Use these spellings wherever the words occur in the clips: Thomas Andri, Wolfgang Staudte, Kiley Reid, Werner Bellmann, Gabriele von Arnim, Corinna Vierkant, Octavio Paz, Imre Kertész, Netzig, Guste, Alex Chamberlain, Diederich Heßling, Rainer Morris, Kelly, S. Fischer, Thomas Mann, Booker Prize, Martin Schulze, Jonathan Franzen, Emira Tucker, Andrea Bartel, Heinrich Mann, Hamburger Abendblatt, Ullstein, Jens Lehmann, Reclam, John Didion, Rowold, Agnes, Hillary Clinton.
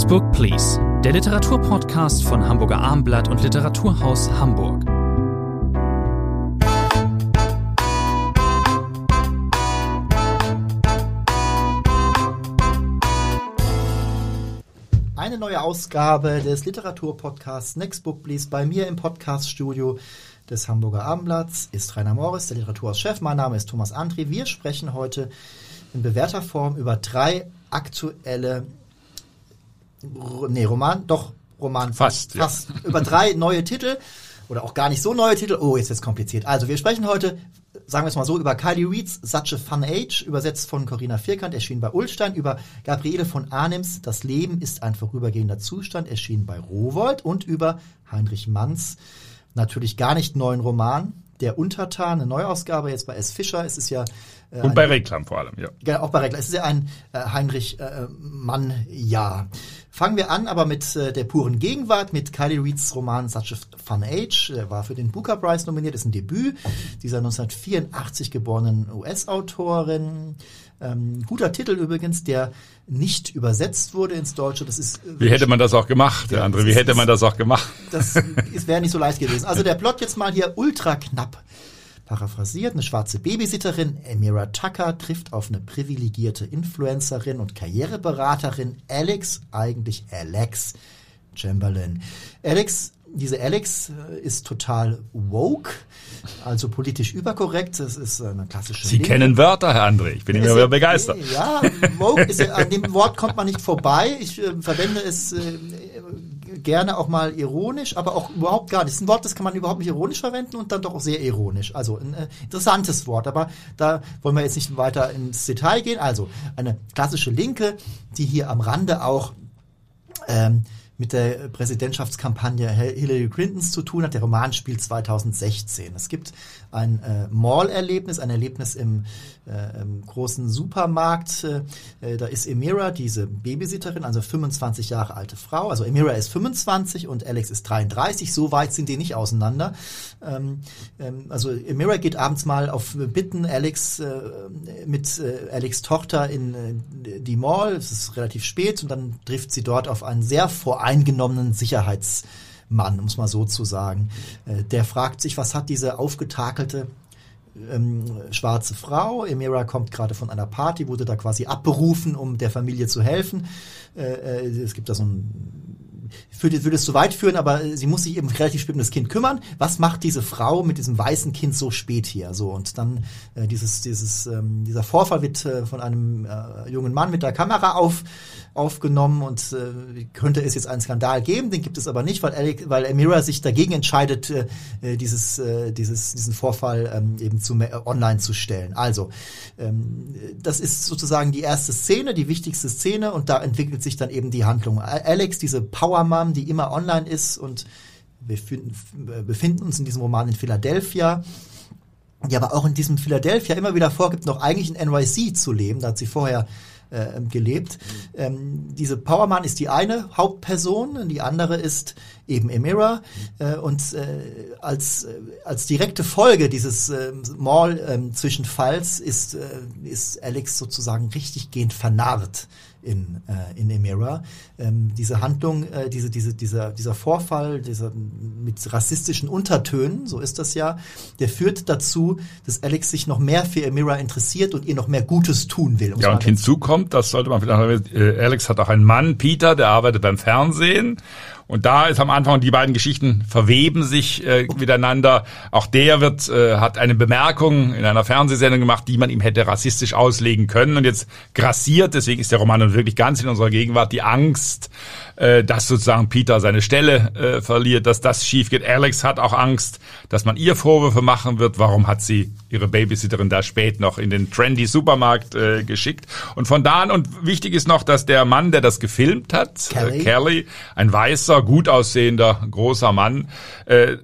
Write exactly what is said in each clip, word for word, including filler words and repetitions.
Hamburgs Book Please, der Literaturpodcast von Hamburger Armblatt und Literaturhaus Hamburg. Eine neue Ausgabe des Literaturpodcasts Next Book Please. Bei mir im Podcaststudio des Hamburger Abendblatts ist Rainer Morris, der Literaturchef. Mein Name ist Thomas Andri. Wir sprechen heute in bewährter Form über drei aktuelle nee, Roman, doch Roman fast, fast ja. über drei neue Titel oder auch gar nicht so neue Titel. Oh, jetzt wird's kompliziert. Also wir sprechen heute, sagen wir es mal so, über Kiley Reids Such a Fun Age, übersetzt von Corinna Vierkant, erschienen bei Ullstein, über Gabriele von Arnims Das Leben ist ein vorübergehender Zustand, erschienen bei Rowold, und über Heinrich Manns natürlich gar nicht neuen Roman Der Untertan, eine Neuausgabe jetzt bei S. Fischer. Es ist ja äh, und bei Reclam vor allem, ja. Genau, auch bei Reclam. Es ist ja ein äh, Heinrich äh, Mann Jahr. Fangen wir an, aber mit äh, der puren Gegenwart, mit Kiley Reids Roman Such a Fun Age. Er war für den Booker Prize nominiert, ist ein Debüt dieser neunzehnhundertvierundachtzig geborenen U S-Autorin. Ähm, guter Titel übrigens, der nicht übersetzt wurde ins Deutsche. Das ist äh, wie hätte man das auch gemacht, ja, André? Wie hätte man das auch gemacht? Das wäre nicht so leicht gewesen. Also der Plot jetzt mal hier ultra knapp paraphrasiert. Eine schwarze Babysitterin, Emira Tucker, trifft auf eine privilegierte Influencerin und Karriereberaterin Alex, eigentlich Alex Chamberlain. Alex, diese Alex ist total woke, also politisch überkorrekt. Das ist eine klassische... Sie Linke. Kennen Wörter, Herr André. Ich bin immer wieder begeistert. Ja, woke ist ja, an dem Wort kommt man nicht vorbei. Ich äh, verwende es äh, gerne auch mal ironisch, aber auch überhaupt gar nicht. Das ist ein Wort, das kann man überhaupt nicht ironisch verwenden und dann doch auch sehr ironisch. Also ein äh, interessantes Wort, aber da wollen wir jetzt nicht weiter ins Detail gehen. Also eine klassische Linke, die hier am Rande auch... Ähm, mit der Präsidentschaftskampagne Hillary Clintons zu tun hat. Der Roman spielt zweitausendsechzehn. Es gibt ein äh, Mall-Erlebnis, ein Erlebnis im, äh, im großen Supermarkt. Äh, da ist Emira, diese Babysitterin, also fünfundzwanzig Jahre alte Frau. Also Emira ist fünfundzwanzig und Alex ist dreiunddreißig. So weit sind die nicht auseinander. Ähm, ähm, also Emira geht abends mal auf Bitten Alex äh, mit äh, Alex' Tochter in äh, die Mall. Es ist relativ spät und dann trifft sie dort auf einen sehr voreingenommenen Sicherheitsmann, um es mal so zu sagen. Der fragt sich, was hat diese aufgetakelte ähm, schwarze Frau? Emira kommt gerade von einer Party, wurde da quasi abberufen, um der Familie zu helfen. Äh, es gibt da so ein... würde es zu weit führen, aber sie muss sich eben relativ spät um das Kind kümmern. Was macht diese Frau mit diesem weißen Kind so spät hier? So, und dann äh, dieses, dieses, ähm, dieser Vorfall wird äh, von einem äh, jungen Mann mit der Kamera auf, aufgenommen und äh, könnte es jetzt einen Skandal geben, den gibt es aber nicht, weil, Alex, weil Emira sich dagegen entscheidet, äh, dieses, äh, dieses, diesen Vorfall ähm, eben zu, äh, online zu stellen. Also, ähm, das ist sozusagen die erste Szene, die wichtigste Szene, und da entwickelt sich dann eben die Handlung. Alex, diese Power Mom, die immer online ist, und wir befinden uns in diesem Roman in Philadelphia, die aber auch in diesem Philadelphia immer wieder vorgibt, noch eigentlich in N Y C zu leben, da hat sie vorher äh, gelebt. Mhm. Ähm, diese Powerman ist die eine Hauptperson, die andere ist eben Emira, mhm. äh, und äh, als, äh, als direkte Folge dieses äh, Mall-Zwischenfalls äh, ist, äh, ist Alex sozusagen richtiggehend vernarrt in äh, in Emira. Ähm, diese Handlung, äh, diese diese dieser dieser Vorfall, dieser mit rassistischen Untertönen, so ist das ja, der führt dazu, dass Alex sich noch mehr für Emira interessiert und ihr noch mehr Gutes tun will. Ja, und hinzu kommt, das sollte man vielleicht äh, Alex hat auch einen Mann, Peter, der arbeitet beim Fernsehen. Und da ist am Anfang, die beiden Geschichten verweben sich äh, miteinander. Auch der wird äh, hat eine Bemerkung in einer Fernsehsendung gemacht, die man ihm hätte rassistisch auslegen können. Und jetzt grassiert, deswegen ist der Roman nun wirklich ganz in unserer Gegenwart, die Angst, äh, dass sozusagen Peter seine Stelle äh, verliert, dass das schief geht. Alex hat auch Angst, dass man ihr Vorwürfe machen wird. Warum hat sie ihre Babysitterin da spät noch in den trendy Supermarkt äh, geschickt? Und von da an, und wichtig ist noch, dass der Mann, der das gefilmt hat, Kelly, äh, Kelly ein weißer, gut aussehender, großer Mann, äh,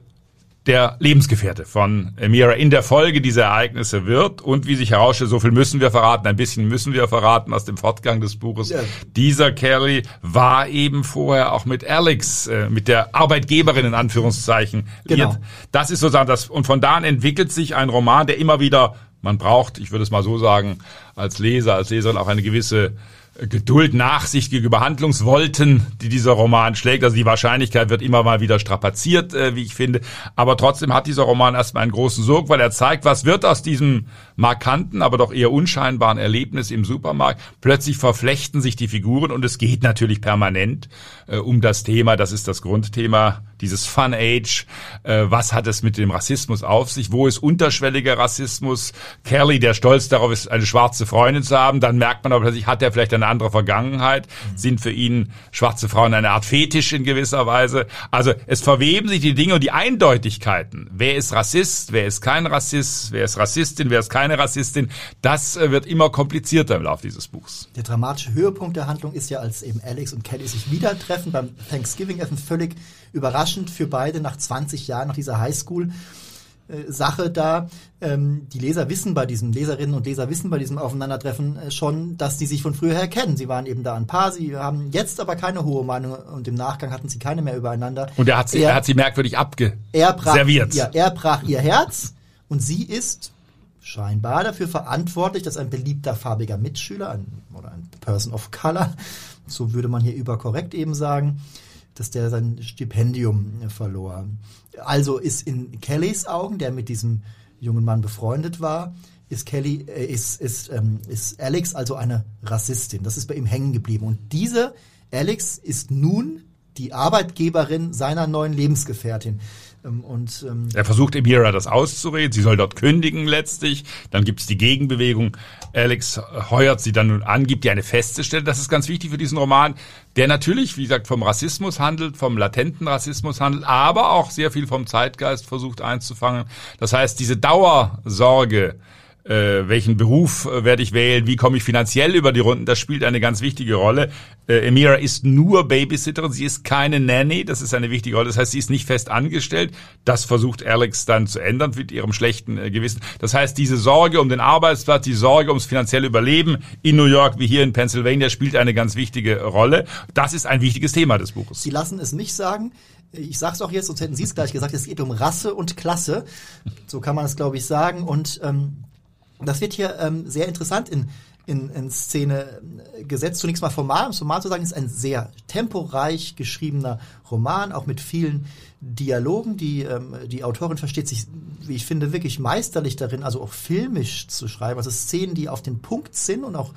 der Lebensgefährte von Emira in der Folge dieser Ereignisse wird. Und wie sich herausstellt, so viel müssen wir verraten, ein bisschen müssen wir verraten aus dem Fortgang des Buches. Ja. Dieser Kelly war eben vorher auch mit Alex, äh, mit der Arbeitgeberin in Anführungszeichen, genau. liiert. Das ist sozusagen das. Und von da an entwickelt sich ein Roman, der immer wieder, man braucht, ich würde es mal so sagen, als Leser, als Leserin auch eine gewisse Geduld, Nachsicht gegenüber Handlungsvolten, die dieser Roman schlägt. Also die Wahrscheinlichkeit wird immer mal wieder strapaziert, äh, wie ich finde. Aber trotzdem hat dieser Roman erstmal einen großen Sog, weil er zeigt, was wird aus diesem markanten, aber doch eher unscheinbaren Erlebnis im Supermarkt. Plötzlich verflechten sich die Figuren und es geht natürlich permanent äh, um das Thema, das ist das Grundthema, dieses Fun Age. Äh, was hat es mit dem Rassismus auf sich? Wo ist unterschwelliger Rassismus? Kelly, der stolz darauf ist, eine schwarze Freundin zu haben, dann merkt man aber plötzlich, hat er vielleicht eine eine andere Vergangenheit, sind für ihn schwarze Frauen eine Art Fetisch in gewisser Weise. Also es verweben sich die Dinge und die Eindeutigkeiten. Wer ist Rassist, wer ist kein Rassist, wer ist Rassistin, wer ist keine Rassistin, das wird immer komplizierter im Laufe dieses Buchs. Der dramatische Höhepunkt der Handlung ist ja, als eben Alex und Kelly sich wieder treffen beim Thanksgiving-Essen, völlig überraschend für beide nach zwanzig Jahren, nach dieser Highschool Sache da. Ähm, die Leser wissen bei diesem, Leserinnen und Leser wissen bei diesem Aufeinandertreffen äh, schon, dass die sich von früher her kennen. Sie waren eben da ein Paar, sie haben jetzt aber keine hohe Meinung und im Nachgang hatten sie keine mehr übereinander. Und er hat sie, er, er hat sie merkwürdig abgeserviert. Ja, er brach ihr Herz und sie ist scheinbar dafür verantwortlich, dass ein beliebter farbiger Mitschüler ein, oder ein Person of Color, so würde man hier überkorrekt eben sagen, dass der sein Stipendium verlor. Also ist in Kellys Augen, der mit diesem jungen Mann befreundet war, ist Kelly, äh, ist, ist, ähm, ist Alex also eine Rassistin. Das ist bei ihm hängen geblieben. Und diese Alex ist nun die Arbeitgeberin seiner neuen Lebensgefährtin. Und, ähm, er versucht Emira das auszureden, sie soll dort kündigen letztlich, dann gibt es die Gegenbewegung, Alex heuert sie dann nun an, gibt ihr eine feste Stelle, das ist ganz wichtig für diesen Roman, der natürlich, wie gesagt, vom Rassismus handelt, vom latenten Rassismus handelt, aber auch sehr viel vom Zeitgeist versucht einzufangen. Das heißt, diese Dauersorge, Äh, welchen Beruf äh, werde ich wählen, wie komme ich finanziell über die Runden, das spielt eine ganz wichtige Rolle. Äh, Emira ist nur Babysitterin, sie ist keine Nanny, das ist eine wichtige Rolle, das heißt, sie ist nicht fest angestellt, das versucht Alex dann zu ändern mit ihrem schlechten äh, Gewissen. Das heißt, diese Sorge um den Arbeitsplatz, die Sorge ums finanzielle Überleben in New York wie hier in Pennsylvania spielt eine ganz wichtige Rolle. Das ist ein wichtiges Thema des Buches. Sie lassen es nicht sagen, ich sag's auch jetzt, sonst hätten Sie es gleich gesagt, es geht um Rasse und Klasse, so kann man es glaube ich sagen und ähm das wird hier ähm, sehr interessant in, in, in Szene gesetzt. Zunächst mal formal, um es formal zu sagen, ist ein sehr temporeich geschriebener Roman, auch mit vielen Dialogen. Die, ähm, die Autorin versteht sich, wie ich finde, wirklich meisterlich darin, also auch filmisch zu schreiben. Also Szenen, die auf den Punkt sind und auch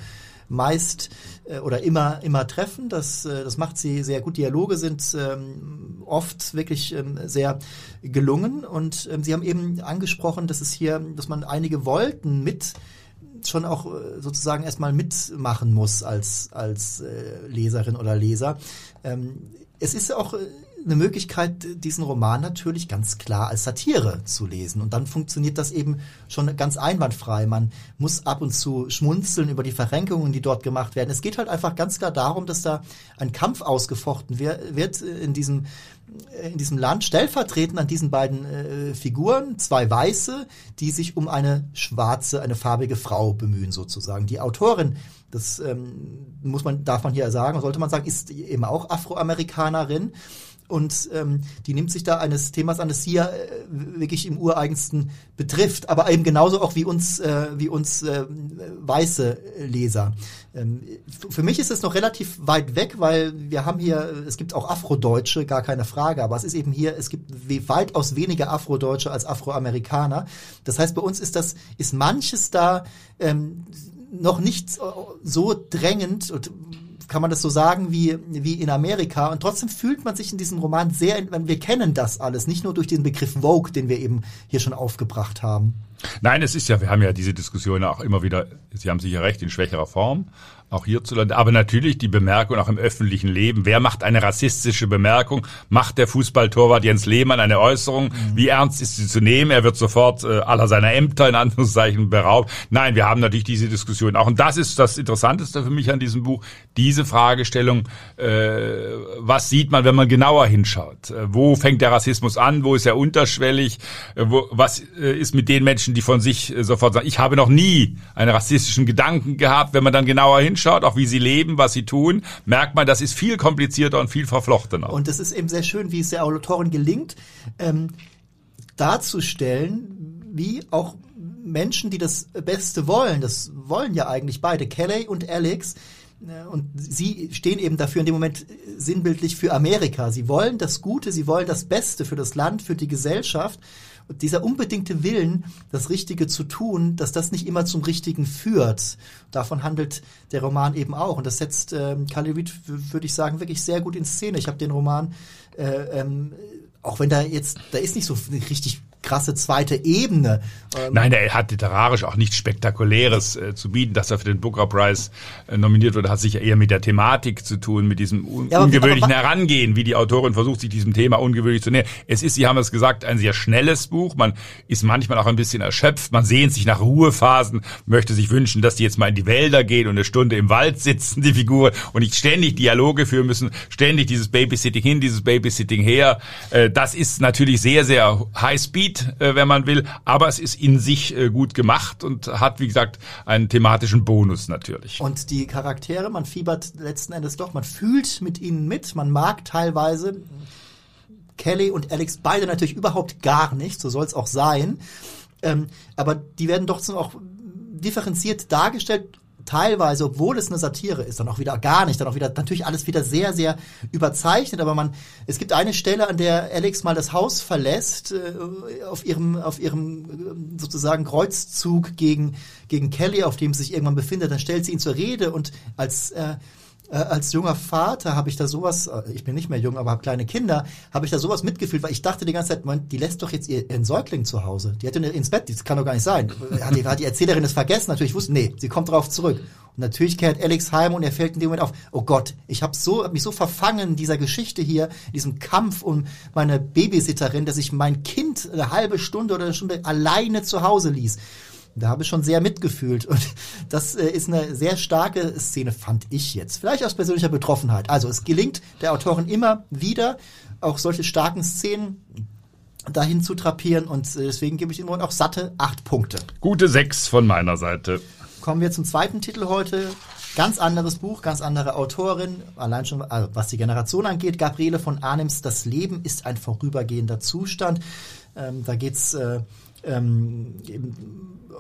meist äh, oder immer immer treffen. Das, äh, das macht sie sehr gut. Dialoge sind ähm, oft wirklich ähm, sehr gelungen. Und ähm, Sie haben eben angesprochen, dass es hier, dass man einige Wolken mit schon auch äh, sozusagen erstmal mitmachen muss als, als äh, Leserin oder Leser. Ähm, es ist auch äh, eine Möglichkeit, diesen Roman natürlich ganz klar als Satire zu lesen. Und dann funktioniert das eben schon ganz einwandfrei. Man muss ab und zu schmunzeln über die Verrenkungen, die dort gemacht werden. Es geht halt einfach ganz klar darum, dass da ein Kampf ausgefochten wird in diesem, in diesem Land, stellvertretend an diesen beiden äh, Figuren, zwei Weiße, die sich um eine schwarze, eine farbige Frau bemühen sozusagen. Die Autorin, das ähm, muss man, darf man hier sagen, sollte man sagen, ist eben auch Afroamerikanerin. Und ähm, die nimmt sich da eines Themas an, das sie ja äh, wirklich im ureigensten betrifft, aber eben genauso auch wie uns äh, wie uns äh, weiße Leser. Ähm, für mich ist es noch relativ weit weg, weil wir haben hier, es gibt auch Afrodeutsche, gar keine Frage, aber es ist eben hier, es gibt we- weitaus weniger Afrodeutsche als Afroamerikaner. Das heißt, bei uns ist das, ist manches da ähm, noch nicht so drängend und kann man das so sagen, wie, wie in Amerika. Und trotzdem fühlt man sich in diesem Roman sehr, wir kennen das alles, nicht nur durch den Begriff Vogue, den wir eben hier schon aufgebracht haben. Nein, es ist ja, wir haben ja diese Diskussion auch immer wieder, Sie haben sicher recht, in schwächerer Form, auch hierzulande. Aber natürlich die Bemerkung auch im öffentlichen Leben. Wer macht eine rassistische Bemerkung? Macht der Fußballtorwart Jens Lehmann eine Äußerung? Wie ernst ist sie zu nehmen? Er wird sofort äh, aller seiner Ämter in Anführungszeichen beraubt. Nein, wir haben natürlich diese Diskussion auch. Und das ist das Interessanteste für mich an diesem Buch, diese Fragestellung, äh, was sieht man, wenn man genauer hinschaut? Äh, wo fängt der Rassismus an? Wo ist er unterschwellig? Äh, wo, was äh, ist mit den Menschen, die von sich äh, sofort sagen, ich habe noch nie einen rassistischen Gedanken gehabt, wenn man dann genauer hinschaut? Schaut, auch wie sie leben, was sie tun, merkt man, das ist viel komplizierter und viel verflochtener. Und es ist eben sehr schön, wie es der Autorin gelingt, ähm, darzustellen, wie auch Menschen, die das Beste wollen, das wollen ja eigentlich beide, Kelly und Alex, Und sie stehen eben dafür in dem Moment sinnbildlich für Amerika. Sie wollen das Gute, sie wollen das Beste für das Land, für die Gesellschaft. Und dieser unbedingte Willen, das Richtige zu tun, dass das nicht immer zum Richtigen führt. Davon handelt der Roman eben auch. Und das setzt äh, Kelly Reid, würde ich sagen, wirklich sehr gut in Szene. Ich habe den Roman, äh, ähm, auch wenn da jetzt, da ist nicht so richtig krasse zweite Ebene. Nein, er hat literarisch auch nichts Spektakuläres äh, zu bieten, dass er für den Booker Prize äh, nominiert wurde, hat sich ja eher mit der Thematik zu tun, mit diesem un ja, aber, ungewöhnlichen aber, aber, Herangehen, wie die Autorin versucht, sich diesem Thema ungewöhnlich zu nähern. Es ist, Sie haben es gesagt, ein sehr schnelles Buch, man ist manchmal auch ein bisschen erschöpft, man sehnt sich nach Ruhephasen, möchte sich wünschen, dass die jetzt mal in die Wälder gehen und eine Stunde im Wald sitzen, die Figuren, und nicht ständig Dialoge führen müssen, ständig dieses Babysitting hin, dieses Babysitting her. Äh, das ist natürlich sehr, sehr high speed, wenn man will, aber es ist in sich gut gemacht und hat, wie gesagt, einen thematischen Bonus natürlich. Und die Charaktere, man fiebert letzten Endes doch, man fühlt mit ihnen mit, man mag teilweise Kelly und Alex beide natürlich überhaupt gar nicht, so soll es auch sein, ähm, aber die werden doch so auch differenziert dargestellt, teilweise, obwohl es eine Satire ist, dann auch wieder gar nicht, dann auch wieder natürlich alles wieder sehr, sehr überzeichnet, aber man, es gibt eine Stelle, an der Alex mal das Haus verlässt, äh, auf ihrem, auf ihrem sozusagen Kreuzzug gegen, gegen Kelly, auf dem sie sich irgendwann befindet, dann stellt sie ihn zur Rede und als, äh, äh, als junger Vater habe ich da sowas, ich bin nicht mehr jung, aber habe kleine Kinder, habe ich da sowas mitgefühlt, weil ich dachte die ganze Zeit, man, die lässt doch jetzt ihren Säugling zu Hause. Die hat ihn ins Bett, das kann doch gar nicht sein. Hat die, hat die Erzählerin es vergessen? Natürlich wusste, nee, sie kommt drauf zurück. Und natürlich kehrt Alex heim und er fällt in dem Moment auf, oh Gott, ich habe so, hab mich so verfangen in dieser Geschichte hier, in diesem Kampf um meine Babysitterin, dass ich mein Kind eine halbe Stunde oder eine Stunde alleine zu Hause ließ. Da habe ich schon sehr mitgefühlt und das äh, ist eine sehr starke Szene, fand ich jetzt. Vielleicht aus persönlicher Betroffenheit. Also es gelingt der Autorin immer wieder, auch solche starken Szenen dahin zu trapieren und äh, deswegen gebe ich dem Roman auch satte acht Punkte. Gute sechs von meiner Seite. Kommen wir zum zweiten Titel heute. Ganz anderes Buch, ganz andere Autorin, allein schon also, was die Generation angeht. Gabriele von Arnims Das Leben ist ein vorübergehender Zustand. Ähm, da geht's äh, ähm, eben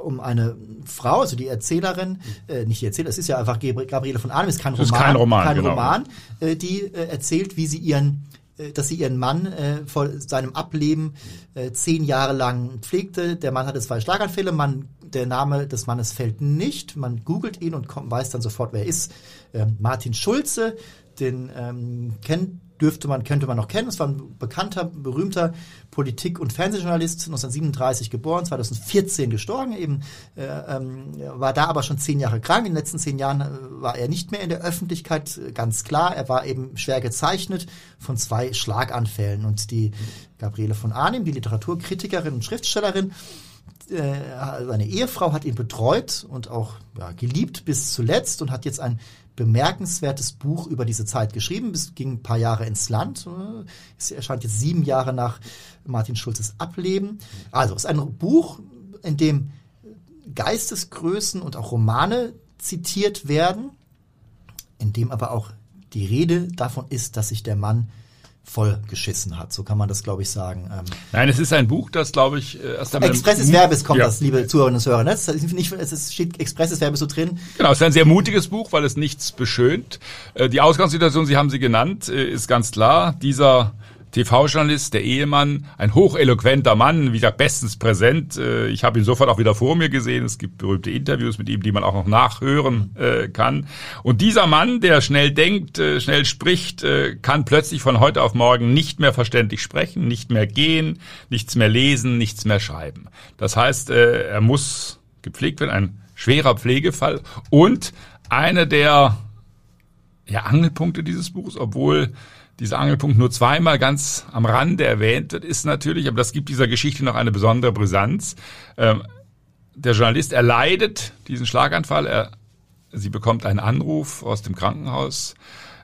um eine Frau, also die Erzählerin, äh, nicht die Erzählerin, es ist ja einfach Gabriele von Arnim, ist kein Roman, ist kein Roman, kein genau. Roman äh, die äh, erzählt, wie sie ihren, äh, dass sie ihren Mann äh, vor seinem Ableben äh, zehn Jahre lang pflegte. Der Mann hatte zwei Schlaganfälle, man, der Name des Mannes fällt nicht, man googelt ihn und kommt, weiß dann sofort, wer er ist. Äh, Martin Schulze, den ähm, kennt dürfte man, könnte man noch kennen. Es war ein bekannter, berühmter Politik- und Fernsehjournalist, neunzehnhundertsiebenunddreißig geboren, zweitausendvierzehn gestorben, eben äh, ähm, war da aber schon zehn Jahre krank. In den letzten zehn Jahren war er nicht mehr in der Öffentlichkeit, ganz klar. Er war eben schwer gezeichnet von zwei Schlaganfällen. Und die Gabriele von Arnim, die Literaturkritikerin und Schriftstellerin, äh, seine Ehefrau hat ihn betreut und auch ja, geliebt bis zuletzt und hat jetzt ein bemerkenswertes Buch über diese Zeit geschrieben. Es ging ein paar Jahre ins Land. Es erscheint jetzt sieben Jahre nach Martin Schulzes Ableben. Also es ist ein Buch, in dem Geistesgrößen und auch Romane zitiert werden, in dem aber auch die Rede davon ist, dass sich der Mann voll geschissen hat. So kann man das, glaube ich, sagen. Nein, es ist ein Buch, das, glaube ich, erst einmal... Expresses Verbes kommt ja. Das, liebe Zuhörerinnen und Zuhörer. Ne? Es, ist nicht, es steht Expresses Verbes so drin. Genau, es ist ein sehr mutiges Buch, weil es nichts beschönt. Die Ausgangssituation, Sie haben sie genannt, ist ganz klar. Dieser T V-Journalist, der Ehemann, ein hocheloquenter Mann, wie gesagt, bestens präsent. Ich habe ihn sofort auch wieder vor mir gesehen. Es gibt berühmte Interviews mit ihm, die man auch noch nachhören kann. Und dieser Mann, der schnell denkt, schnell spricht, kann plötzlich von heute auf morgen nicht mehr verständlich sprechen, nicht mehr gehen, nichts mehr lesen, nichts mehr schreiben. Das heißt, er muss gepflegt werden, ein schwerer Pflegefall. Und einer der ja, Angelpunkte dieses Buches, obwohl dieser Angelpunkt nur zweimal ganz am Rande erwähnt wird, ist natürlich, aber das gibt dieser Geschichte noch eine besondere Brisanz. Ähm, der Journalist erleidet diesen Schlaganfall. Er, sie bekommt einen Anruf aus dem Krankenhaus,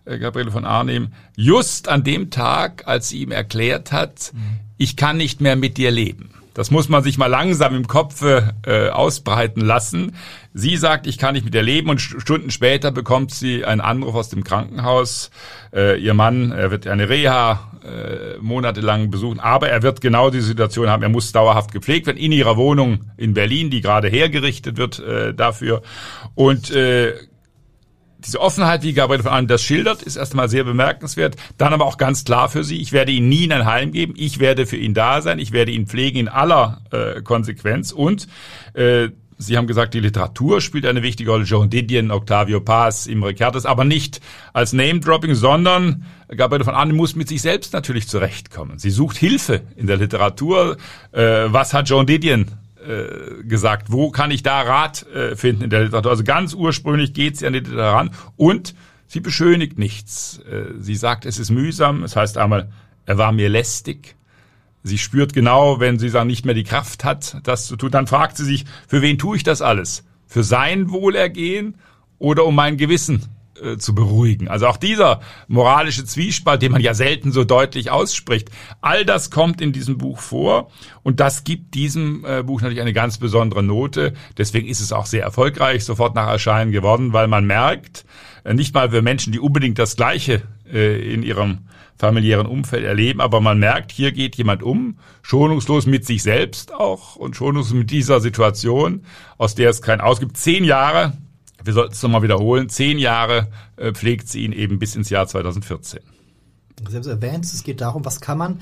äh, Gabriele von Arnim, just an dem Tag, als sie ihm erklärt hat, mhm. ich kann nicht mehr mit dir leben. Das muss man sich mal langsam im Kopf äh, ausbreiten lassen. Sie sagt, ich kann nicht mit ihr leben, und Stunden später bekommt sie einen Anruf aus dem Krankenhaus. Äh, ihr Mann, er wird eine Reha äh, monatelang besuchen, aber er wird genau diese Situation haben. Er muss dauerhaft gepflegt werden in ihrer Wohnung in Berlin, die gerade hergerichtet wird äh, dafür. Und äh, diese Offenheit, wie Gabriele von Arnim das schildert, ist erstmal sehr bemerkenswert. Dann aber auch ganz klar für sie, ich werde ihn nie in ein Heim geben, ich werde für ihn da sein, ich werde ihn pflegen in aller äh, Konsequenz. Und äh, Sie haben gesagt, die Literatur spielt eine wichtige Rolle. John Didion, Octavio Paz, Imre Kertész, aber nicht als Name-Dropping, sondern Gabriele von Arnim muss mit sich selbst natürlich zurechtkommen. Sie sucht Hilfe in der Literatur. Äh, was hat John Didion äh, gesagt? Wo kann ich da Rat äh, finden in der Literatur? Also ganz ursprünglich geht sie an die Literatur ran und sie beschönigt nichts. Äh, sie sagt, es ist mühsam. Es heißt einmal, er war mir lästig. Sie spürt genau, wenn sie dann nicht mehr die Kraft hat, das zu tun, dann fragt sie sich, für wen tue ich das alles? Für sein Wohlergehen oder um mein Gewissen äh, zu beruhigen? Also auch dieser moralische Zwiespalt, den man ja selten so deutlich ausspricht, all das kommt in diesem Buch vor und das gibt diesem äh, Buch natürlich eine ganz besondere Note. Deswegen ist es auch sehr erfolgreich sofort nach Erscheinen geworden, weil man merkt, äh, nicht mal für Menschen, die unbedingt das Gleiche äh, in ihrem familiären Umfeld erleben, aber man merkt, hier geht jemand um, schonungslos mit sich selbst auch und schonungslos mit dieser Situation, aus der es keinen Ausgibt. Zehn Jahre, wir sollten es nochmal wiederholen, zehn Jahre pflegt sie ihn eben bis ins Jahr zweitausendvierzehn. Sie haben es erwähnt, es geht darum, was kann man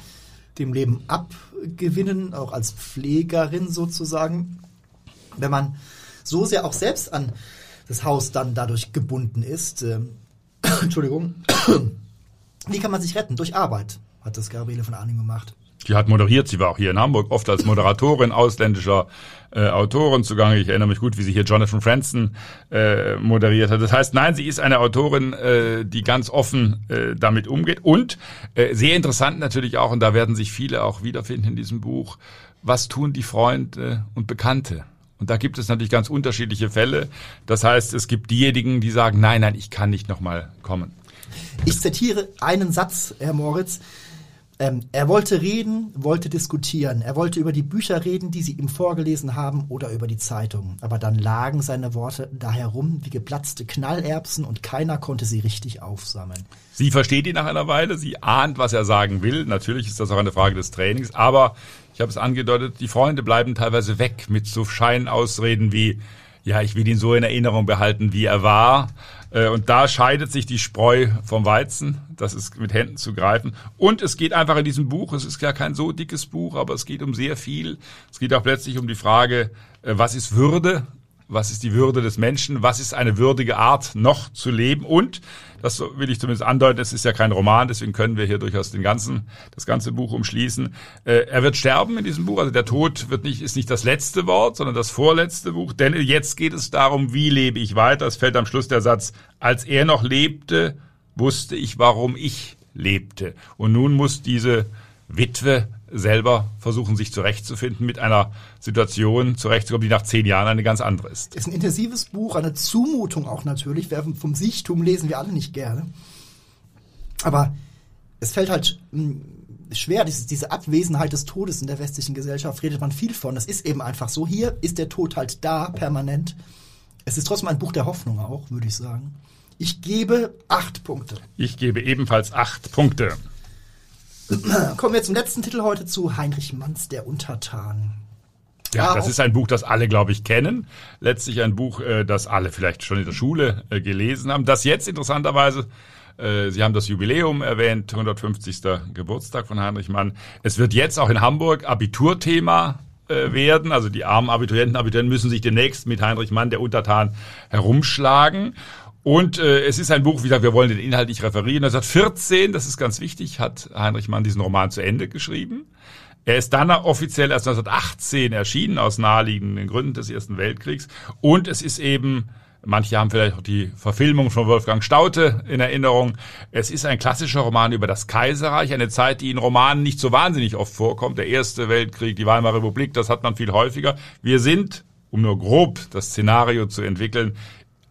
dem Leben abgewinnen, auch als Pflegerin sozusagen, wenn man so sehr auch selbst an das Haus dann dadurch gebunden ist. Entschuldigung. Wie kann man sich retten? Durch Arbeit, hat das Gabriele von Arnim gemacht. Die hat moderiert, sie war auch hier in Hamburg, oft als Moderatorin ausländischer äh, Autoren zugange. Ich erinnere mich gut, wie sie hier Jonathan Franzen äh, moderiert hat. Das heißt, nein, sie ist eine Autorin, äh, die ganz offen äh, damit umgeht. Und äh, sehr interessant natürlich auch, und da werden sich viele auch wiederfinden in diesem Buch, was tun die Freunde und Bekannte? Und da gibt es natürlich ganz unterschiedliche Fälle. Das heißt, es gibt diejenigen, die sagen, nein, nein, ich kann nicht nochmal kommen. Ich zitiere einen Satz, Herr Moritz. Ähm, er wollte reden, wollte diskutieren. Er wollte über die Bücher reden, die Sie ihm vorgelesen haben, oder über die Zeitungen. Aber dann lagen seine Worte da herum wie geplatzte Knallerbsen und keiner konnte sie richtig aufsammeln. Sie versteht ihn nach einer Weile, sie ahnt, was er sagen will. Natürlich ist das auch eine Frage des Trainings. Aber ich habe es angedeutet, die Freunde bleiben teilweise weg mit so Scheinausreden wie, ja, ich will ihn so in Erinnerung behalten, wie er war. Und da scheidet sich die Spreu vom Weizen. Das ist mit Händen zu greifen. Und es geht einfach in diesem Buch, es ist ja kein so dickes Buch, aber es geht um sehr viel. Es geht auch plötzlich um die Frage, was ist Würde? Was ist die Würde des Menschen? Was ist eine würdige Art, noch zu leben? Und, das will ich zumindest andeuten, es ist ja kein Roman, deswegen können wir hier durchaus den ganzen, das ganze Buch umschließen. Äh, er wird sterben in diesem Buch, also der Tod wird nicht, ist nicht das letzte Wort, sondern das vorletzte Buch, denn jetzt geht es darum, wie lebe ich weiter? Es fällt am Schluss der Satz, als er noch lebte, wusste ich, warum ich lebte. Und nun muss diese Witwe selber versuchen, sich zurechtzufinden mit einer Situation zurechtzukommen, die nach zehn Jahren eine ganz andere ist. Es ist ein intensives Buch, eine Zumutung auch natürlich. Vom Sichtum lesen wir alle nicht gerne. Aber es fällt halt schwer, diese Abwesenheit des Todes in der westlichen Gesellschaft redet man viel von. Das ist eben einfach so. Hier ist der Tod halt da, permanent. Es ist trotzdem ein Buch der Hoffnung auch, würde ich sagen. Ich gebe acht Punkte. Ich gebe ebenfalls acht Punkte. Kommen wir zum letzten Titel heute zu Heinrich Manns, der Untertan. Ja, das ist ein Buch, das alle, glaube ich, kennen. Letztlich ein Buch, das alle vielleicht schon in der Schule gelesen haben. Das jetzt interessanterweise, Sie haben das Jubiläum erwähnt, hundertfünfzigsten Geburtstag von Heinrich Mann. Es wird jetzt auch in Hamburg Abiturthema werden. Also die armen Abiturienten, Abiturienten müssen sich demnächst mit Heinrich Mann, der Untertan, herumschlagen. Und äh, es ist ein Buch, wie gesagt, wir wollen den Inhalt nicht referieren. neunzehnhundertvierzehn, das ist ganz wichtig, hat Heinrich Mann diesen Roman zu Ende geschrieben. Er ist dann offiziell erst neunzehnhundertachtzehn erschienen, aus naheliegenden Gründen des Ersten Weltkriegs. Und es ist eben, manche haben vielleicht auch die Verfilmung von Wolfgang Staudte in Erinnerung. Es ist ein klassischer Roman über das Kaiserreich, eine Zeit, die in Romanen nicht so wahnsinnig oft vorkommt. Der Erste Weltkrieg, die Weimarer Republik, das hat man viel häufiger. Wir sind, um nur grob das Szenario zu entwickeln,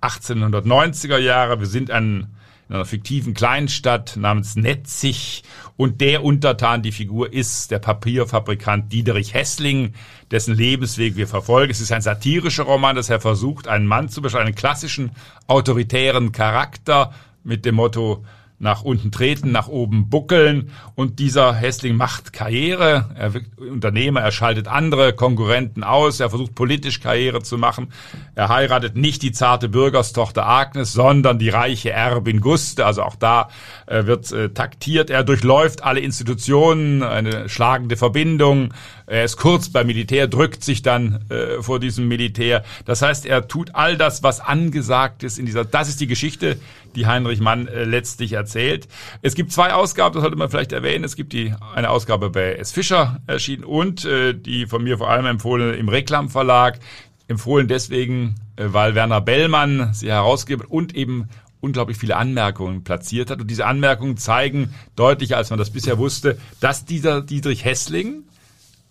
achtzehnhundertneunziger Jahre, wir sind an, in einer fiktiven Kleinstadt namens Netzig und der Untertan, die Figur ist der Papierfabrikant Diederich Heßling, dessen Lebensweg wir verfolgen. Es ist ein satirischer Roman, das er versucht, einen Mann zu beschreiben, einen klassischen autoritären Charakter mit dem Motto, nach unten treten, nach oben buckeln. Und dieser Heßling macht Karriere, er wird Unternehmer, er schaltet andere Konkurrenten aus, er versucht politisch Karriere zu machen. Er heiratet nicht die zarte Bürgerstochter Agnes, sondern die reiche Erbin Guste. Also auch da äh, wird äh, taktiert. Er durchläuft alle Institutionen, eine schlagende Verbindung. Er ist kurz beim Militär, drückt sich dann äh, vor diesem Militär. Das heißt, er tut all das, was angesagt ist in dieser. Das ist die Geschichte, die Heinrich Mann äh, letztlich erzählt. Es gibt zwei Ausgaben, das sollte man vielleicht erwähnen. Es gibt die eine Ausgabe bei S. Fischer erschienen und äh, die von mir vor allem empfohlene im Reclam Verlag. Empfohlen deswegen, äh, weil Werner Bellmann sie herausgibt und eben unglaublich viele Anmerkungen platziert hat. Und diese Anmerkungen zeigen deutlicher, als man das bisher wusste, dass dieser Diederich Heßling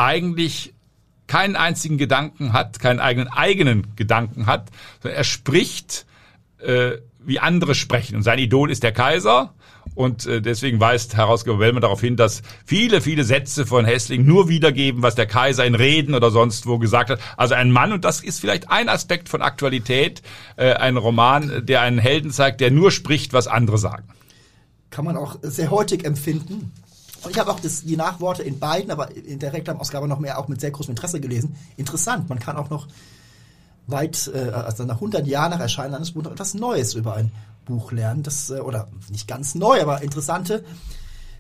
eigentlich keinen einzigen Gedanken hat, keinen eigenen eigenen Gedanken hat, sondern er spricht, äh, wie andere sprechen. Und sein Idol ist der Kaiser. Und äh, deswegen weist Herausgeber Bellmann darauf hin, dass viele, viele Sätze von Heßling nur wiedergeben, was der Kaiser in Reden oder sonst wo gesagt hat. Also ein Mann, und das ist vielleicht ein Aspekt von Aktualität, äh, ein Roman, der einen Helden zeigt, der nur spricht, was andere sagen. Kann man auch sehr heutig empfinden. Und ich habe auch das, die Nachworte in beiden, aber in der Reklamausgabe noch mehr, auch mit sehr großem Interesse gelesen. Interessant, man kann auch noch weit, äh, also nach hundert Jahren nach Erscheinen eines Buches, etwas Neues über ein Buch lernen. Das, äh, oder nicht ganz neu, aber interessante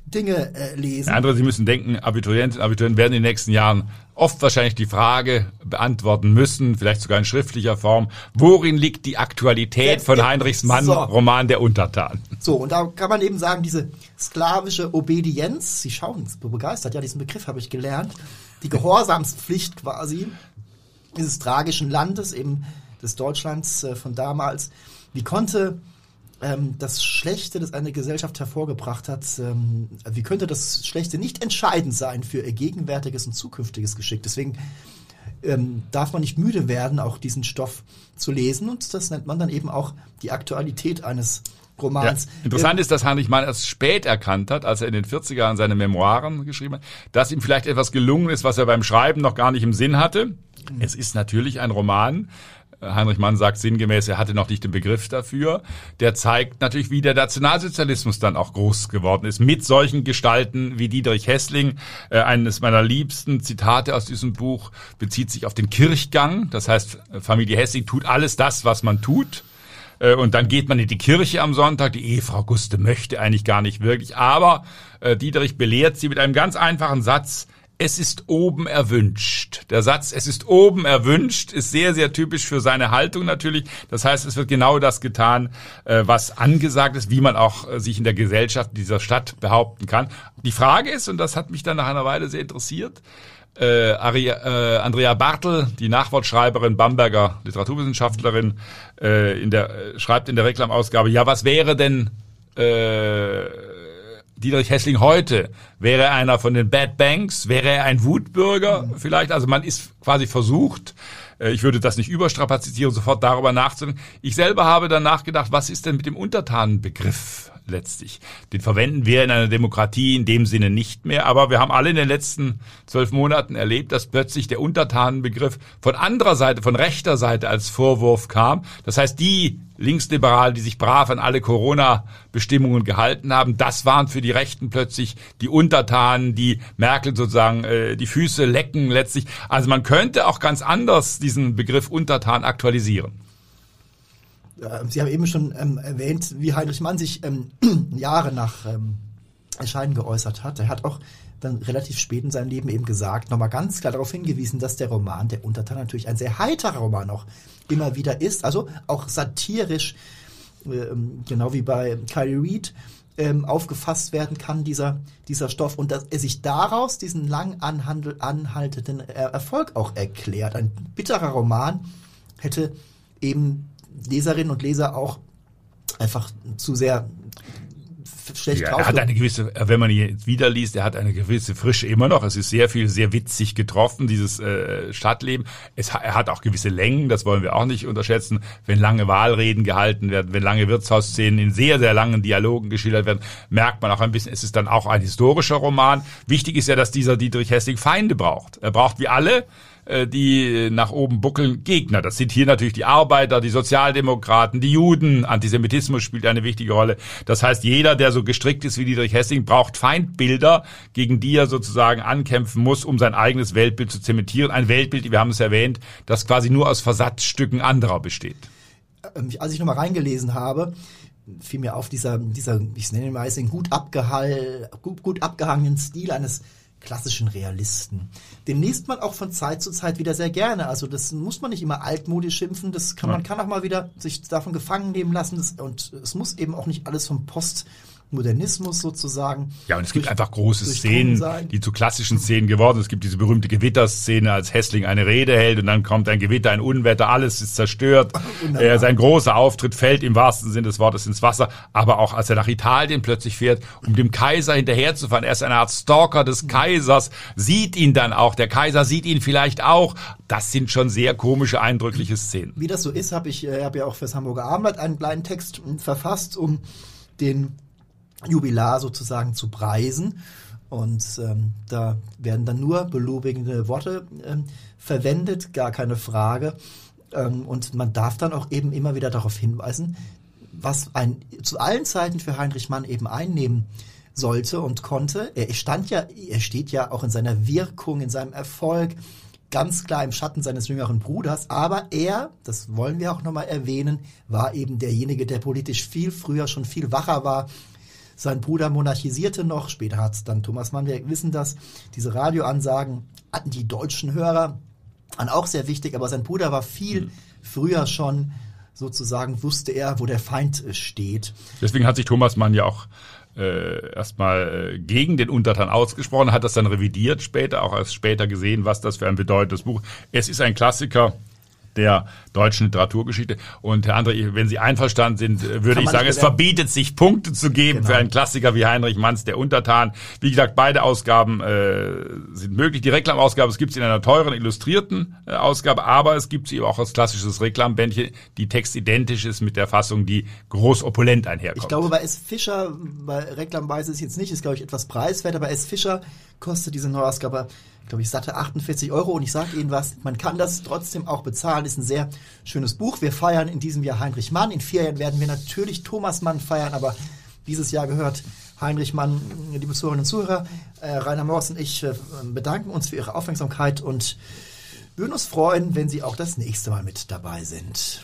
Dinge äh, lesen. Andere, Sie müssen denken, Abiturienten, Abiturienten werden in den nächsten Jahren oft wahrscheinlich die Frage beantworten müssen, vielleicht sogar in schriftlicher Form, worin liegt die Aktualität von Heinrichs Mann, so. Roman Der Untertan. So, und da kann man eben sagen, diese sklavische Obedienz, Sie schauen begeistert, ja, diesen Begriff habe ich gelernt, die Gehorsamspflicht quasi dieses tragischen Landes, eben des Deutschlands von damals, wie konnte ähm, das Schlechte, das eine Gesellschaft hervorgebracht hat, ähm, wie könnte das Schlechte nicht entscheidend sein für ihr gegenwärtiges und zukünftiges Geschick? Deswegen ähm, darf man nicht müde werden, auch diesen Stoff zu lesen, und das nennt man dann eben auch die Aktualität eines Romans. Ja. Interessant ist, dass Heinrich Mann erst spät erkannt hat, als er in den vierzigern seine Memoiren geschrieben hat, dass ihm vielleicht etwas gelungen ist, was er beim Schreiben noch gar nicht im Sinn hatte. Es ist natürlich ein Roman. Heinrich Mann sagt sinngemäß, er hatte noch nicht den Begriff dafür. Der zeigt natürlich, wie der Nationalsozialismus dann auch groß geworden ist. Mit solchen Gestalten wie Diederich Heßling. Äh, eines meiner liebsten Zitate aus diesem Buch bezieht sich auf den Kirchgang. Das heißt, Familie Heßling tut alles das, was man tut. Und dann geht man in die Kirche am Sonntag. Die Ehefrau Guste möchte eigentlich gar nicht wirklich. Aber äh, Diederich belehrt sie mit einem ganz einfachen Satz. Es ist oben erwünscht. Der Satz, es ist oben erwünscht, ist sehr, sehr typisch für seine Haltung natürlich. Das heißt, es wird genau das getan, äh, was angesagt ist, wie man auch äh, sich in der Gesellschaft dieser Stadt behaupten kann. Die Frage ist, und das hat mich dann nach einer Weile sehr interessiert, Äh, Aria, äh, Andrea Bartel, die Nachwortschreiberin, Bamberger Literaturwissenschaftlerin, äh, in der, äh, schreibt in der Reklamausgabe, ja, was wäre denn äh, Diederich Heßling heute? Wäre er einer von den Bad Banks? Wäre er ein Wutbürger vielleicht? Also man ist quasi versucht, äh, ich würde das nicht überstrapazieren, sofort darüber nachzudenken. Ich selber habe dann nachgedacht, was ist denn mit dem Untertanenbegriff letztlich? Den verwenden wir in einer Demokratie in dem Sinne nicht mehr, aber wir haben alle in den letzten zwölf Monaten erlebt, dass plötzlich der Untertanenbegriff von anderer Seite, von rechter Seite als Vorwurf kam. Das heißt, die Linksliberalen, die sich brav an alle Corona-Bestimmungen gehalten haben, das waren für die Rechten plötzlich die Untertanen, die Merkel sozusagen äh, die Füße lecken letztlich. Also man könnte auch ganz anders diesen Begriff Untertan aktualisieren. Sie haben eben schon ähm, erwähnt, wie Heinrich Mann sich ähm, Jahre nach ähm, Erscheinen geäußert hat. Er hat auch dann relativ spät in seinem Leben eben gesagt, nochmal ganz klar darauf hingewiesen, dass der Roman Der Untertan natürlich ein sehr heiterer Roman auch immer wieder ist, also auch satirisch, ähm, genau wie bei Kelly Reid, ähm, aufgefasst werden kann, dieser, dieser Stoff. Und dass er sich daraus diesen lang anhandel, anhaltenden äh, Erfolg auch erklärt. Ein bitterer Roman hätte eben Leserinnen und Leser auch einfach zu sehr schlecht ja, drauf. Er hat eine gewisse, wenn man ihn wieder liest, er hat eine gewisse Frische immer noch. Es ist sehr viel, sehr witzig getroffen, dieses äh, Stadtleben. Es, er hat auch gewisse Längen, das wollen wir auch nicht unterschätzen. Wenn lange Wahlreden gehalten werden, wenn lange Wirtshausszenen in sehr, sehr langen Dialogen geschildert werden, merkt man auch ein bisschen, es ist dann auch ein historischer Roman. Wichtig ist ja, dass dieser Diederich Heßling Feinde braucht. Er braucht wie alle die nach oben buckeln, Gegner. Das sind hier natürlich die Arbeiter, die Sozialdemokraten, die Juden. Antisemitismus spielt eine wichtige Rolle. Das heißt, jeder, der so gestrickt ist wie Diederich Heßling, braucht Feindbilder, gegen die er sozusagen ankämpfen muss, um sein eigenes Weltbild zu zementieren. Ein Weltbild, wir haben es erwähnt, das quasi nur aus Versatzstücken anderer besteht. Als ich nochmal reingelesen habe, fiel mir auf dieser, dieser ich nenne ihn mal gut, abgehall, gut, gut abgehangenen Stil eines klassischen Realisten. Den liest man auch von Zeit zu Zeit wieder sehr gerne. Also das muss man nicht immer altmodisch schimpfen. Das kann, man kann auch mal wieder sich davon gefangen nehmen lassen. Das, und es muss eben auch nicht alles vom Postmodernismus sozusagen. Ja, und es durch, gibt einfach große Szenen, die zu klassischen Szenen geworden sind. Es gibt diese berühmte Gewitterszene, als Heßling eine Rede hält und dann kommt ein Gewitter, ein Unwetter, alles ist zerstört. Wunderbar. Sein großer Auftritt fällt im wahrsten Sinne des Wortes ins Wasser. Aber auch als er nach Italien plötzlich fährt, um dem Kaiser hinterherzufahren. Er ist eine Art Stalker des Kaisers, sieht ihn dann auch. Der Kaiser sieht ihn vielleicht auch. Das sind schon sehr komische, eindrückliche Szenen. Wie das so ist, habe ich hab ja auch fürs Hamburger Abendblatt einen kleinen Text verfasst, um den Jubilar sozusagen zu preisen, und ähm, da werden dann nur belobigende Worte ähm, verwendet, gar keine Frage, ähm, und man darf dann auch eben immer wieder darauf hinweisen, was ein zu allen Zeiten für Heinrich Mann eben einnehmen sollte und konnte. Er stand ja, er steht ja auch in seiner Wirkung, in seinem Erfolg ganz klar im Schatten seines jüngeren Bruders, aber er, das wollen wir auch nochmal erwähnen, war eben derjenige, der politisch viel früher schon viel wacher war. Sein Bruder monarchisierte noch, später hat es dann Thomas Mann, wir wissen das, diese Radioansagen hatten die deutschen Hörer, waren auch sehr wichtig, aber sein Bruder war viel mhm. früher schon, sozusagen wusste er, wo der Feind steht. Deswegen hat sich Thomas Mann ja auch äh, erstmal äh, gegen den Untertan ausgesprochen, hat das dann revidiert später, auch erst später gesehen, was das für ein bedeutendes Buch ist. Es ist ein Klassiker der deutschen Literaturgeschichte. Und Herr André, wenn Sie einverstanden sind, würde Kann ich sagen, es verbietet sich, Punkte zu geben genau. für einen Klassiker wie Heinrich Manns, der Untertan. Wie gesagt, beide Ausgaben äh, sind möglich. Die Reklamausgabe, es gibt sie in einer teuren, illustrierten äh, Ausgabe, aber es gibt sie eben auch als klassisches Reklambändchen, die textidentisch ist mit der Fassung, die groß opulent einherkommt. Ich glaube, bei S. Fischer, bei Reclam weiß ich es jetzt nicht, ist, glaube ich, etwas preiswerter. Bei S. Fischer kostet diese Neuausgabe, glaube ich, satte achtundvierzig Euro, und ich sage Ihnen was, man kann das trotzdem auch bezahlen. Ist ein sehr schönes Buch. Wir feiern in diesem Jahr Heinrich Mann. In vier Jahren werden wir natürlich Thomas Mann feiern, aber dieses Jahr gehört Heinrich Mann. Liebe Zuhörerinnen und Zuhörer, äh, Rainer Morris und ich äh, bedanken uns für Ihre Aufmerksamkeit und würden uns freuen, wenn Sie auch das nächste Mal mit dabei sind.